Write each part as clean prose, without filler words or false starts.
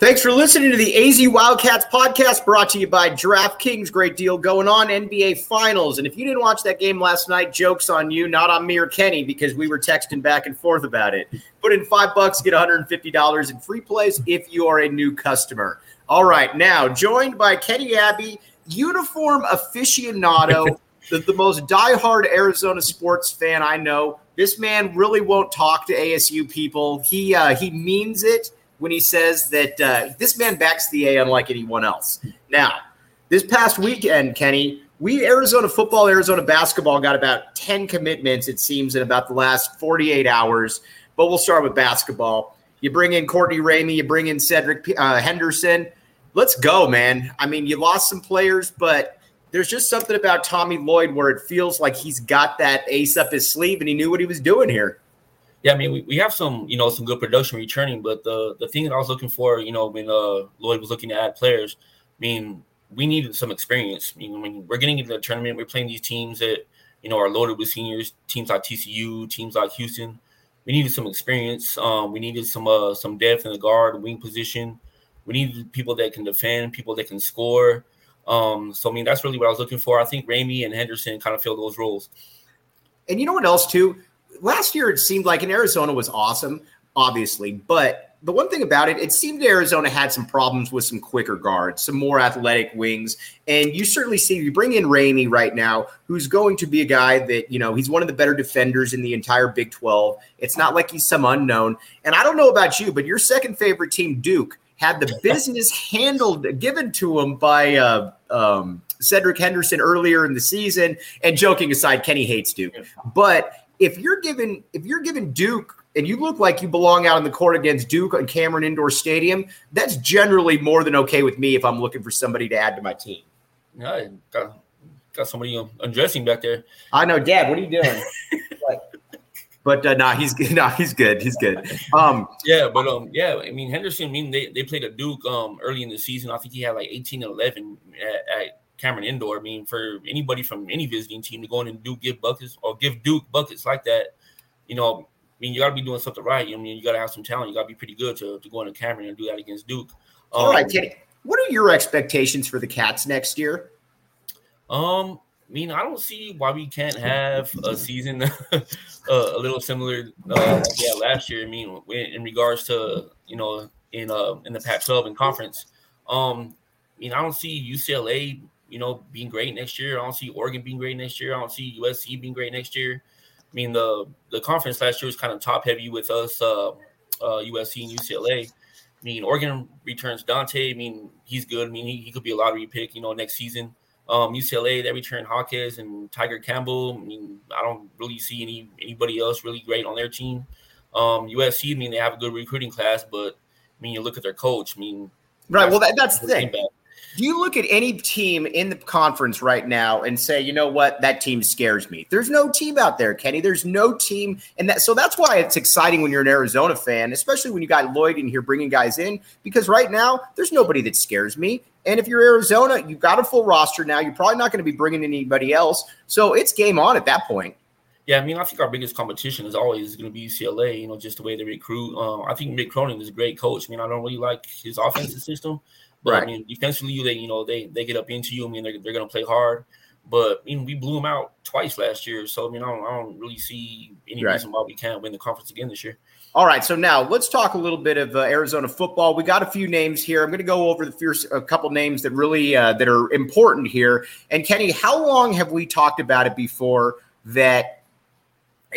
Thanks for listening to the AZ Wildcats podcast, brought to you by DraftKings. Great deal going on, NBA Finals. And if you didn't watch that game last night, joke's on you, not on me or Kenny, because we were texting back and forth about it. Put in $5, get $150 in free plays if you are a new customer. All right, now joined by Kenny Abbey, uniform aficionado, the most diehard Arizona sports fan I know. This man really won't talk to ASU people. He means it when he says that this man backs the A unlike anyone else. Now, this past weekend, Kenny, Arizona football, Arizona basketball got about 10 commitments, it seems, in about the last 48 hours. But we'll start with basketball. You bring in Courtney Ramey. You bring in Cedric Henderson. Let's go, man. I mean, you lost some players, but there's just something about Tommy Lloyd where it feels like he's got that ace up his sleeve and he knew what he was doing here. Yeah, I mean, we have some good production returning, but the thing that I was looking for, when Lloyd was looking to add players, I mean, we needed some experience. I mean, when we're getting into the tournament, we're playing these teams that, are loaded with seniors, teams like TCU, teams like Houston. We needed some experience. We needed some depth in the guard, wing position. We needed people that can defend, people that can score. So, I mean, that's really what I was looking for. I think Ramey and Henderson kind of fill those roles. And you know what else, too? Last year, it seemed like, and Arizona was awesome, obviously, but the one thing about it, it seemed Arizona had some problems with some quicker guards, some more athletic wings, and you certainly see, you bring in Ramey right now, who's going to be a guy that, he's one of the better defenders in the entire Big 12. It's not like he's some unknown, and I don't know about you, but your second favorite team, Duke, had the business given to him by Cedric Henderson earlier in the season, and joking aside, Kenny hates Duke, but if you're given Duke and you look like you belong out on the court against Duke on Cameron Indoor Stadium, that's generally more than okay with me if I'm looking for somebody to add to my team. Yeah, I got somebody undressing back there. I know, Dad. What are you doing? He's good. He's good. I mean, Henderson. I mean, they played at Duke early in the season. I think he had like 18-11 at Cameron Indoor. I mean, for anybody from any visiting team to go in and give Duke buckets like that, I mean, you got to be doing something right. I mean, you got to have some talent. You got to be pretty good to go into Cameron and do that against Duke. All right, Kenny, what are your expectations for the Cats next year? I mean, I don't see why we can't have a season a little similar last year. I mean, in regards to, in the Pac-12 and conference. I mean, I don't see UCLA – being great next year. I don't see Oregon being great next year. I don't see USC being great next year. I mean, the conference last year was kind of top heavy with us, USC and UCLA. I mean, Oregon returns Dante. I mean, he's good. I mean, he could be a lottery pick, next season. UCLA, they returned Hawkins and Tiger Campbell. I mean, I don't really see anybody else really great on their team. USC, I mean, they have a good recruiting class, but I mean, you look at their coach. I mean, right. Well, that's the thing. Do you look at any team in the conference right now and say, you know what, that team scares me? There's no team out there, Kenny. There's no team. So that's why it's exciting when you're an Arizona fan, especially when you got Lloyd in here bringing guys in, because right now there's nobody that scares me. And if you're Arizona, you've got a full roster now. You're probably not going to be bringing in anybody else. So it's game on at that point. Yeah, I mean, I think our biggest competition is always going to be UCLA, you know, just the way they recruit. I think Mick Cronin is a great coach. I mean, I don't really like his offensive system. But, right. I mean, defensively, they get up into you. I mean, they're going to play hard. But, I mean, we blew them out twice last year. So, I mean, I don't really see any reason why we can't win the conference again this year. All right, so now let's talk a little bit of Arizona football. We got a few names here. I'm going to go over a couple names that really that are important here. And, Kenny, how long have we talked about it before that –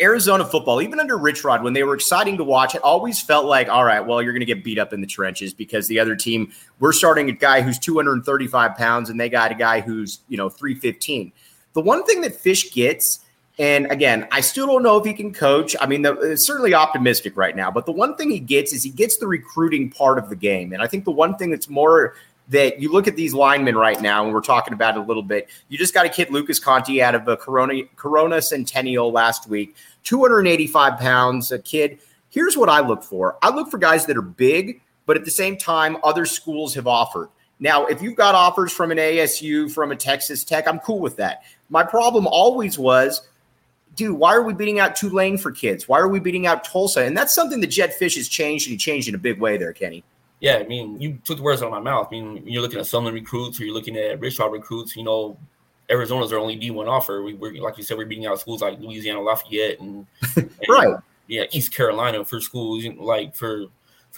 Arizona football, even under Rich Rod, when they were exciting to watch, it always felt like, all right, well, you're going to get beat up in the trenches because the other team, we're starting a guy who's 235 pounds and they got a guy who's, 315. The one thing that Fish gets, and again, I still don't know if he can coach. I mean, it's certainly optimistic right now, but the one thing he gets is he gets the recruiting part of the game. And I think the one thing that's more that you look at these linemen right now, and we're talking about it a little bit. You just got a kid, Lucas Conti, out of a Corona Centennial last week, 285 pounds, a kid. Here's what I look for. I look for guys that are big, but at the same time, other schools have offered. Now, if you've got offers from an ASU, from a Texas Tech, I'm cool with that. My problem always was, dude, why are we beating out Tulane for kids? Why are we beating out Tulsa? And that's something that Jet Fish has changed, and he changed in a big way there, Kenny. Yeah, I mean, you took the words out of my mouth. I mean, you're looking at Sumlin recruits or you're looking at Rich Rod recruits. Arizona's our only D1 offer. We're like you said, we're beating out schools like Louisiana Lafayette and right. Yeah, East Carolina for schools, like for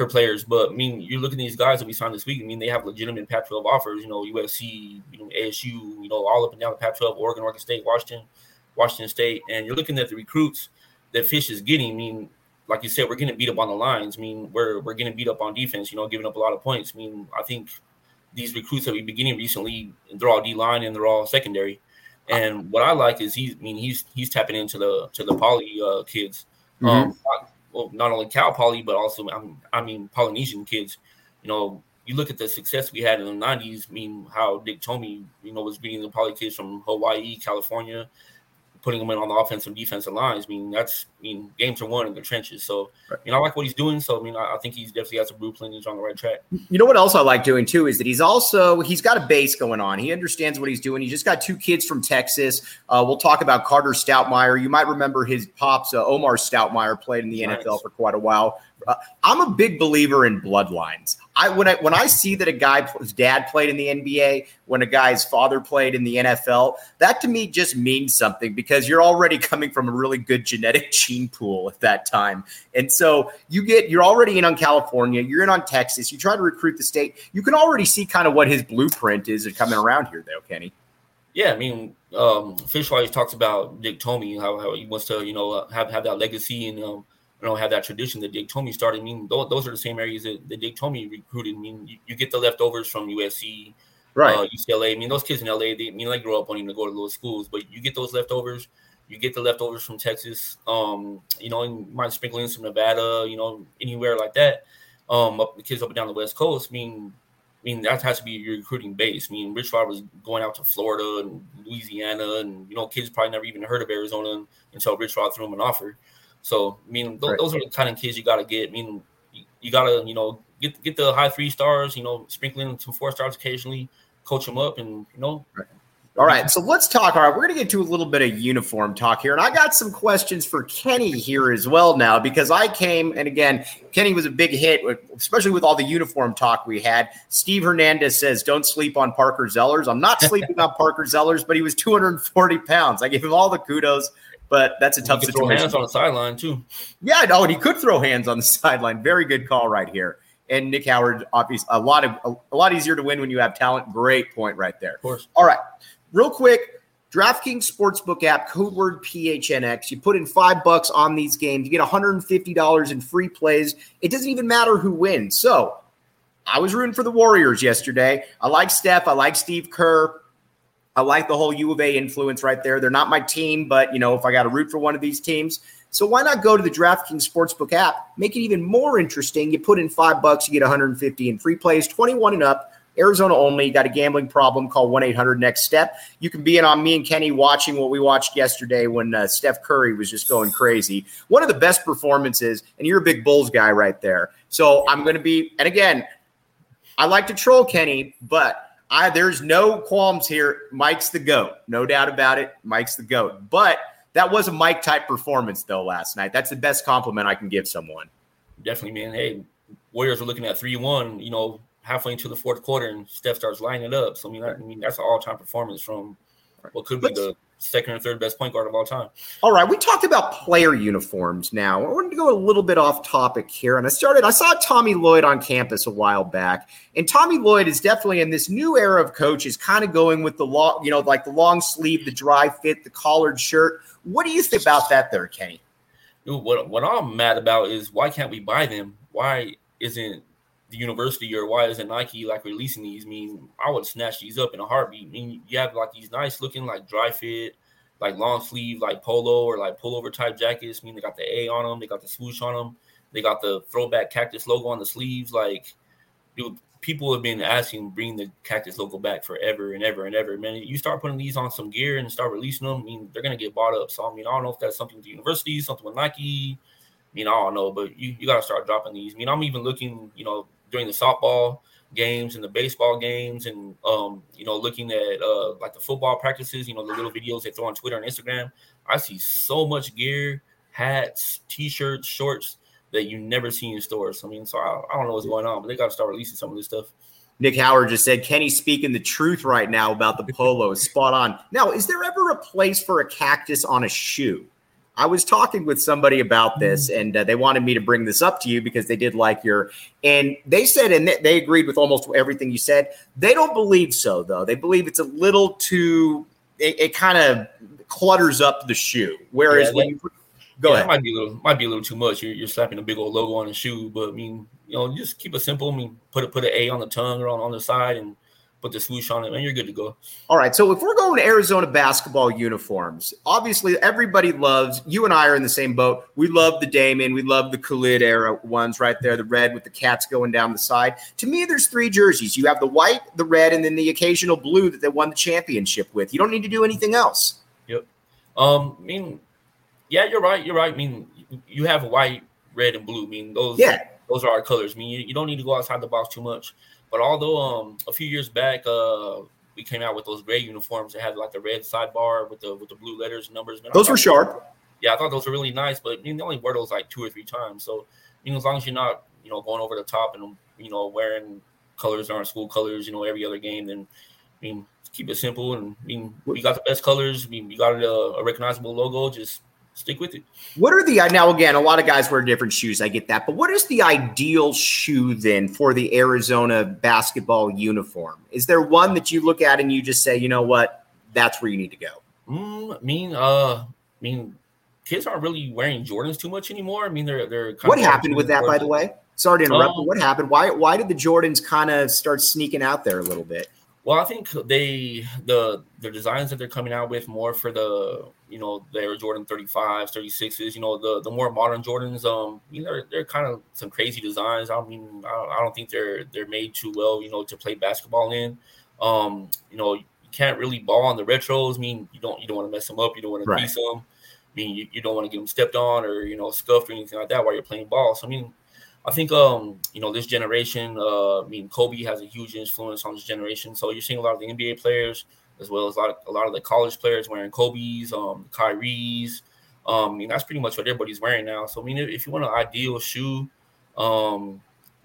players. But, I mean, you're looking at these guys that we signed this week. I mean, they have legitimate Pac-12 offers, USC, ASU, all up and down the Pac-12, Oregon, Oregon State, Washington State. And you're looking at the recruits that Fish is getting. I mean, like you said, we're getting beat up on the lines. I mean, we're getting beat up on defense, giving up a lot of points. I mean, I think these recruits that we've been getting recently, they're all D-line and they're all secondary. And what I like is he's tapping into the Poly kids. Mm-hmm. Not only Cal Poly, but also, Polynesian kids. You look at the success we had in the 90s, I mean, how Dick Tomey, was beating the Poly kids from Hawaii, California, putting them in on the offensive and defensive lines. I mean, games are won in the trenches. So, I like what he's doing. So, I think he's definitely got some blueprint. He's on the right track. You know what else I like doing, too, is that he's got a base going on. He understands what he's doing. He just got two kids from Texas. We'll talk about Carter Stoutmeyer. You might remember his pops, Omar Stoutmeyer, played in the NFL for quite a while. I'm a big believer in bloodlines. When I see that a guy's dad played in the NBA, when a guy's father played in the NFL, that to me just means something because you're already coming from a really good genetic gene pool at that time. And so you're already in on California, you're in on Texas, you try to recruit the state. You can already see kind of what his blueprint is coming around here though, Kenny. Yeah, I mean, Fish always talks about Dick Tomey, how he wants to, have that legacy and have that tradition that Dick Tomey started. I mean, those are the same areas that Dick Tomey recruited. I mean, you get the leftovers from USC, right? UCLA. I mean, those kids in LA, they grow up wanting to go to those schools, but you get those leftovers. You get the leftovers from Texas, and you might sprinkle in some Nevada, anywhere like that. The kids up and down the West Coast, I mean, that has to be your recruiting base. I mean, Rich Rod was going out to Florida and Louisiana, and, kids probably never even heard of Arizona until Rich Rod threw them an offer. So, those are the kind of kids you got to get. I mean, you got to, get the high 3 stars, sprinkle in some 4 stars occasionally, coach them up and, All right, so let's talk. All right, we're going to get to a little bit of uniform talk here. And I got some questions for Kenny here as well now because I came, and again, Kenny was a big hit, especially with all the uniform talk we had. Steve Hernandez says, don't sleep on Parker Zellers. I'm not sleeping on Parker Zellers, but he was 240 pounds. I gave him all the kudos. But that's a tough situation. He could throw hands on the sideline, too. Yeah, no, and he could throw hands on the sideline. Very good call right here. And Nick Howard, obviously, a lot easier to win when you have talent. Great point right there. Of course. All right, real quick, DraftKings Sportsbook app, code word PHNX. You put in $5 on these games. You get $150 in free plays. It doesn't even matter who wins. So I was rooting for the Warriors yesterday. I like Steph. I like Steve Kerr. I like the whole U of A influence right there. They're not my team, but, you know, if I got to root for one of these teams. So why not go to the DraftKings Sportsbook app, make it even more interesting. You put in $5, you get $150 in free plays, 21 and up, Arizona only. You got a gambling problem, call 1-800-NEXT-STEP. You can be in on me and Kenny watching what we watched yesterday when Steph Curry was just going crazy. One of the best performances, and you're a big Bulls guy right there. So I'm going to be, and again, I like to troll Kenny, but there's no qualms here. Mike's the GOAT. No doubt about it. Mike's the GOAT. But that was a Mike-type performance, though, last night. That's the best compliment I can give someone. Definitely, man. Hey, Warriors were looking at 3-1, you know, halfway into the fourth quarter, and Steph starts lining it up. So, I mean, that's an all-time performance from what could be the second or third best point guard of all time. All right, we talked about player uniforms now. I wanted to go a little bit off topic here. And I saw Tommy Lloyd on campus a while back. And Tommy Lloyd is definitely in this new era of coaches, kind of going with the long, you know, like the long sleeve, the dry fit, the collared shirt. What do you think about that there, Kenny? Dude, what I'm mad about is why can't we buy them? Why isn't the university or why isn't Nike like releasing these? I mean, I would snatch these up in a heartbeat. I mean, you have like these nice looking like dry fit, like long sleeve, like polo or like pullover type jackets. I mean, they got the A on them, they got the swoosh on them, they got the throwback Cactus logo on the sleeves. Like, dude, people have been asking bring the Cactus logo back forever and ever and ever. Man, you start putting these on some gear and start releasing them, I mean, they're gonna get bought up. So I mean, I don't know if that's something with the university, something with Nike. I mean, I don't know, but you gotta start dropping these. I mean, I'm even looking, you know, during the softball games and the baseball games and, you know, looking at like the football practices, you know, the little videos they throw on Twitter and Instagram. I see so much gear, hats, T-shirts, shorts that you never see in stores. I mean, so I don't know what's going on, but they got to start releasing some of this stuff. Nick Howard just said, Kenny's speaking the truth right now about the polo. Spot on. Now, is there ever a place for a cactus on a shoe? I was talking with somebody about this, and they wanted me to bring this up to you because they did like your – and they said – and they agreed with almost everything you said. They don't believe so, though. They believe it's a little too – it kind of clutters up the shoe. Whereas when you – go ahead. It might be a little too much. You're slapping a big old logo on the shoe. But, I mean, you know, just keep it simple. I mean, put an A on the tongue or on the side and – put the swoosh on it, and you're good to go. All right, so if we're going to Arizona basketball uniforms, obviously everybody loves – you and I are in the same boat. We love the Damon. We love the Khalid era ones right there, the red with the cats going down the side. To me, there's three jerseys. You have the white, the red, and then the occasional blue that they won the championship with. You don't need to do anything else. Yep. I mean, yeah, you're right. I mean, you have white, red, and blue. I mean, those are our colors. I mean, you don't need to go outside the box too much. But although a few years back we came out with those gray uniforms that had like the red sidebar with the blue letters and numbers. Man, those were sharp. Yeah, I thought those were really nice, but I mean, they only wore those like two or three times. So, I mean, as long as you're not, you know, going over the top and, you know, wearing colors that aren't school colors, you know, every other game, then, I mean, keep it simple. And, I mean, we got the best colors. I mean, we got a recognizable logo. Just stick with it. What are the – now, again, a lot of guys wear different shoes. I get that. But what is the ideal shoe then for the Arizona basketball uniform? Is there one that you look at and you just say, you know what, that's where you need to go? I mean, kids aren't really wearing Jordans too much anymore. I mean, they're kind of – what happened with that, by the way? Sorry to interrupt, but what happened? Why did the Jordans kind of start sneaking out there a little bit? Well, I think the designs that they're coming out with more for the, you know, the Air Jordan 35s, 36s, you know, the more modern Jordans, you know, they're kind of some crazy designs. I mean, I don't think they're made too well, you know, to play basketball in. You know, you can't really ball on the retros. I mean, you don't want to mess them up. You don't want to piece them. I mean, you don't want to get them stepped on or, you know, scuffed or anything like that while you're playing ball. So, I mean, I think, you know, this generation, I mean, Kobe has a huge influence on this generation. So you're seeing a lot of the NBA players as well as a lot of the college players wearing Kobe's, Kyrie's. I mean, that's pretty much what everybody's wearing now. So, I mean, if you want an ideal shoe, I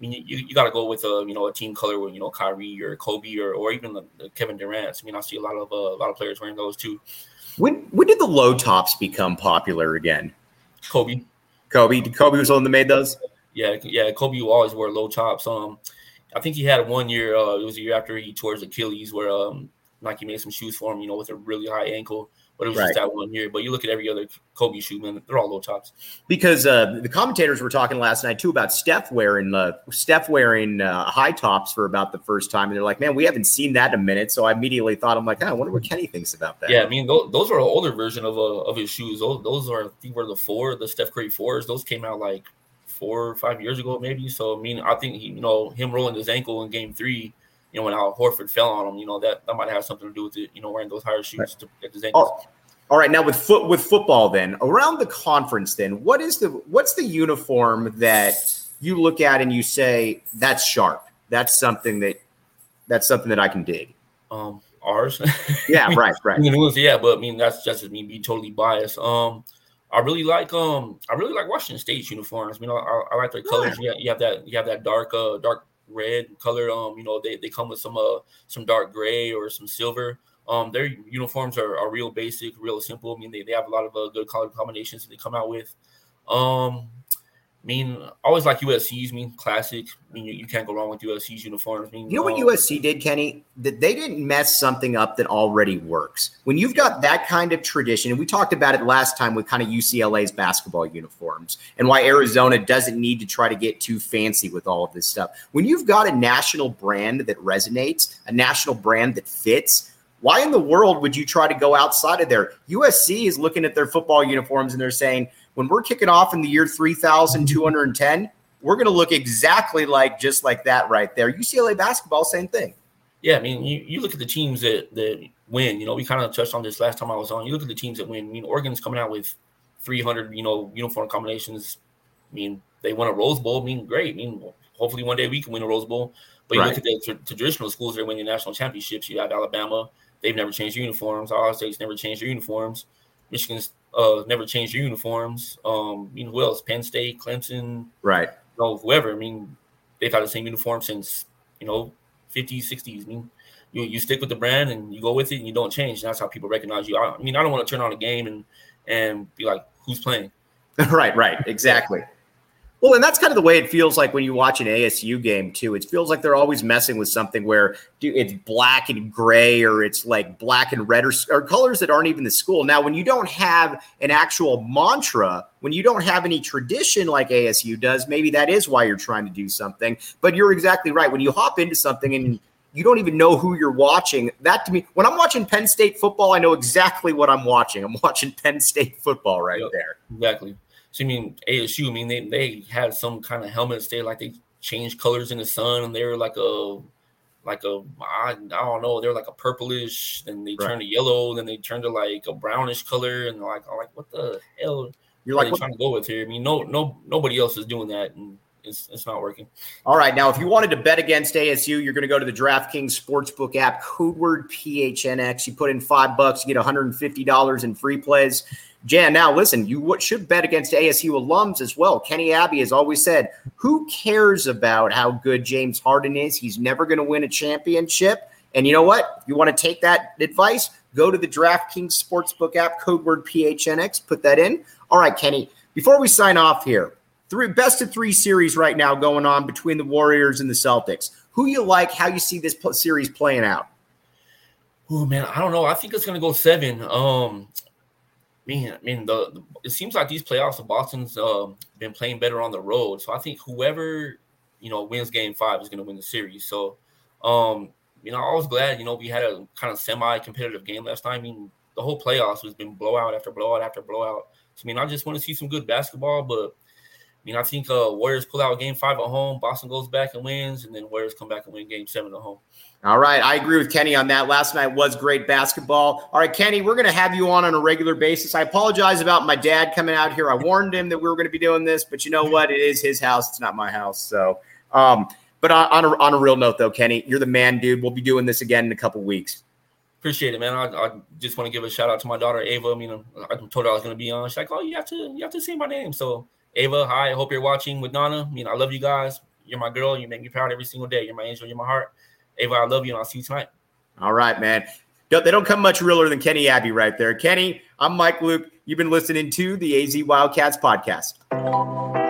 mean, you got to go with, you know, a team color with, you know, Kyrie or Kobe or even the Kevin Durant. I mean, I see a lot of players wearing those too. When did the low tops become popular again? Kobe was the one that made those? Yeah. Kobe always wore low tops. I think he had one year. It was a year after he tore his Achilles, where Nike made some shoes for him, you know, with a really high ankle. but it was just that one year. But you look at every other Kobe shoe, man, they're all low tops. Because the commentators were talking last night too about Steph wearing high tops for about the first time, and they're like, "Man, we haven't seen that in a minute." So I immediately thought, "I'm like, I wonder what Kenny thinks about that." Yeah, I mean, those are an older version of his shoes. Those are, I think, were the Steph Curry 4s. Those came out like 4 or 5 years ago, maybe. So I mean, I think him rolling his ankle in Game 3. You know, when Al Horford fell on him, you know, that might have something to do with it, you know, wearing those higher shoes to protect his ankles. All right. Now with football then, around the conference then, what's the uniform that you look at and you say, that's sharp? That's something that I can dig. Ours? Yeah, right. Yeah, but I mean that's just me being totally biased. I really like Washington State's uniforms. You know, I like their colors. Yeah, you have that dark red color. They come with some dark gray or some silver. Their uniforms are real basic, real simple. I mean, they have a lot of good color combinations that they come out with. I always like USC's. Classic. You can't go wrong with USC's uniforms. What USC did, Kenny? That they didn't mess something up that already works. When you've got that kind of tradition, and we talked about it last time with kind of UCLA's basketball uniforms and why Arizona doesn't need to try to get too fancy with all of this stuff. When you've got a national brand that resonates, a national brand that fits, why in the world would you try to go outside of there? USC is looking at their football uniforms and they're saying, when we're kicking off in the year 3210, we're going to look exactly like that right there. UCLA basketball, same thing. Yeah, you look at the teams that win. We kind of touched on this last time I was on. You look at the teams that win. Oregon's coming out with 300, uniform combinations. They won a Rose Bowl. Great. Hopefully one day we can win a Rose Bowl. But you look at the traditional schools that are winning national championships. You have Alabama. They've never changed their uniforms. Ohio State's never changed their uniforms. Michigan's never changed their uniforms. Who else? Penn State, Clemson, whoever. They've had the same uniform since 50s, 60s. You stick with the brand and you go with it and you don't change. And that's how people recognize you. I don't want to turn on a game and be like, who's playing? Right, exactly. Well, and that's kind of the way it feels like when you watch an ASU game, too. It feels like they're always messing with something where it's black and gray or it's like black and red or colors that aren't even the school. Now, when you don't have an actual mantra, when you don't have any tradition like ASU does, maybe that is why you're trying to do something. But you're exactly right. When you hop into something and you don't even know who you're watching. That, to me, when I'm watching Penn State football, I know exactly what I'm watching. I'm watching Penn State football there. Exactly. So, ASU, they had some kind of helmets. They changed colors in the sun, and they were I don't know, they were like a purplish, then they turned to yellow, then they turned to like a brownish color, and I'm like, what the hell? You're like, what trying to go with here? Nobody else is doing that, and it's not working. All right, now if you wanted to bet against ASU, you're going to go to the DraftKings Sportsbook app, code word PHNX. You put in $5, you get $150 in free plays. Jan, now listen, you should bet against ASU alums as well. Kenny Abbey has always said, who cares about how good James Harden is? He's never going to win a championship. And you know what? If you want to take that advice, go to the DraftKings Sportsbook app, code word PHNX, put that in. All right, Kenny, before we sign off here, 3 best of 3 series right now going on between the Warriors and the Celtics. Who you like, how you see this series playing out? Oh, man, I don't know. I think it's going to go 7. It seems like these playoffs of Boston's been playing better on the road. So I think whoever, wins Game 5 is going to win the series. So, I was glad, we had a kind of semi-competitive game last time. The whole playoffs has been blowout after blowout after blowout. So, I just want to see some good basketball. But, I think Warriors pull out Game 5 at home. Boston goes back and wins. And then Warriors come back and win Game 7 at home. All right, I agree with Kenny on that. Last night was great basketball. All right, Kenny, we're going to have you on a regular basis. I apologize about my dad coming out here. I warned him that we were going to be doing this, but you know what? It is his house. It's not my house. So, but on a real note, though, Kenny, you're the man, dude. We'll be doing this again in a couple weeks. Appreciate it, man. I just want to give a shout out to my daughter, Ava. I told her I was going to be on. She's like, oh, you have to say my name. So, Ava, hi. I hope you're watching with Nana. I love you guys. You're my girl. You make me proud every single day. You're my angel. You're my heart. Ava, I love you, and I'll see you tonight. All right, man. They don't come much realer than Kenny Abbey right there. Kenny, I'm Mike Luke. You've been listening to the AZ Wildcats podcast.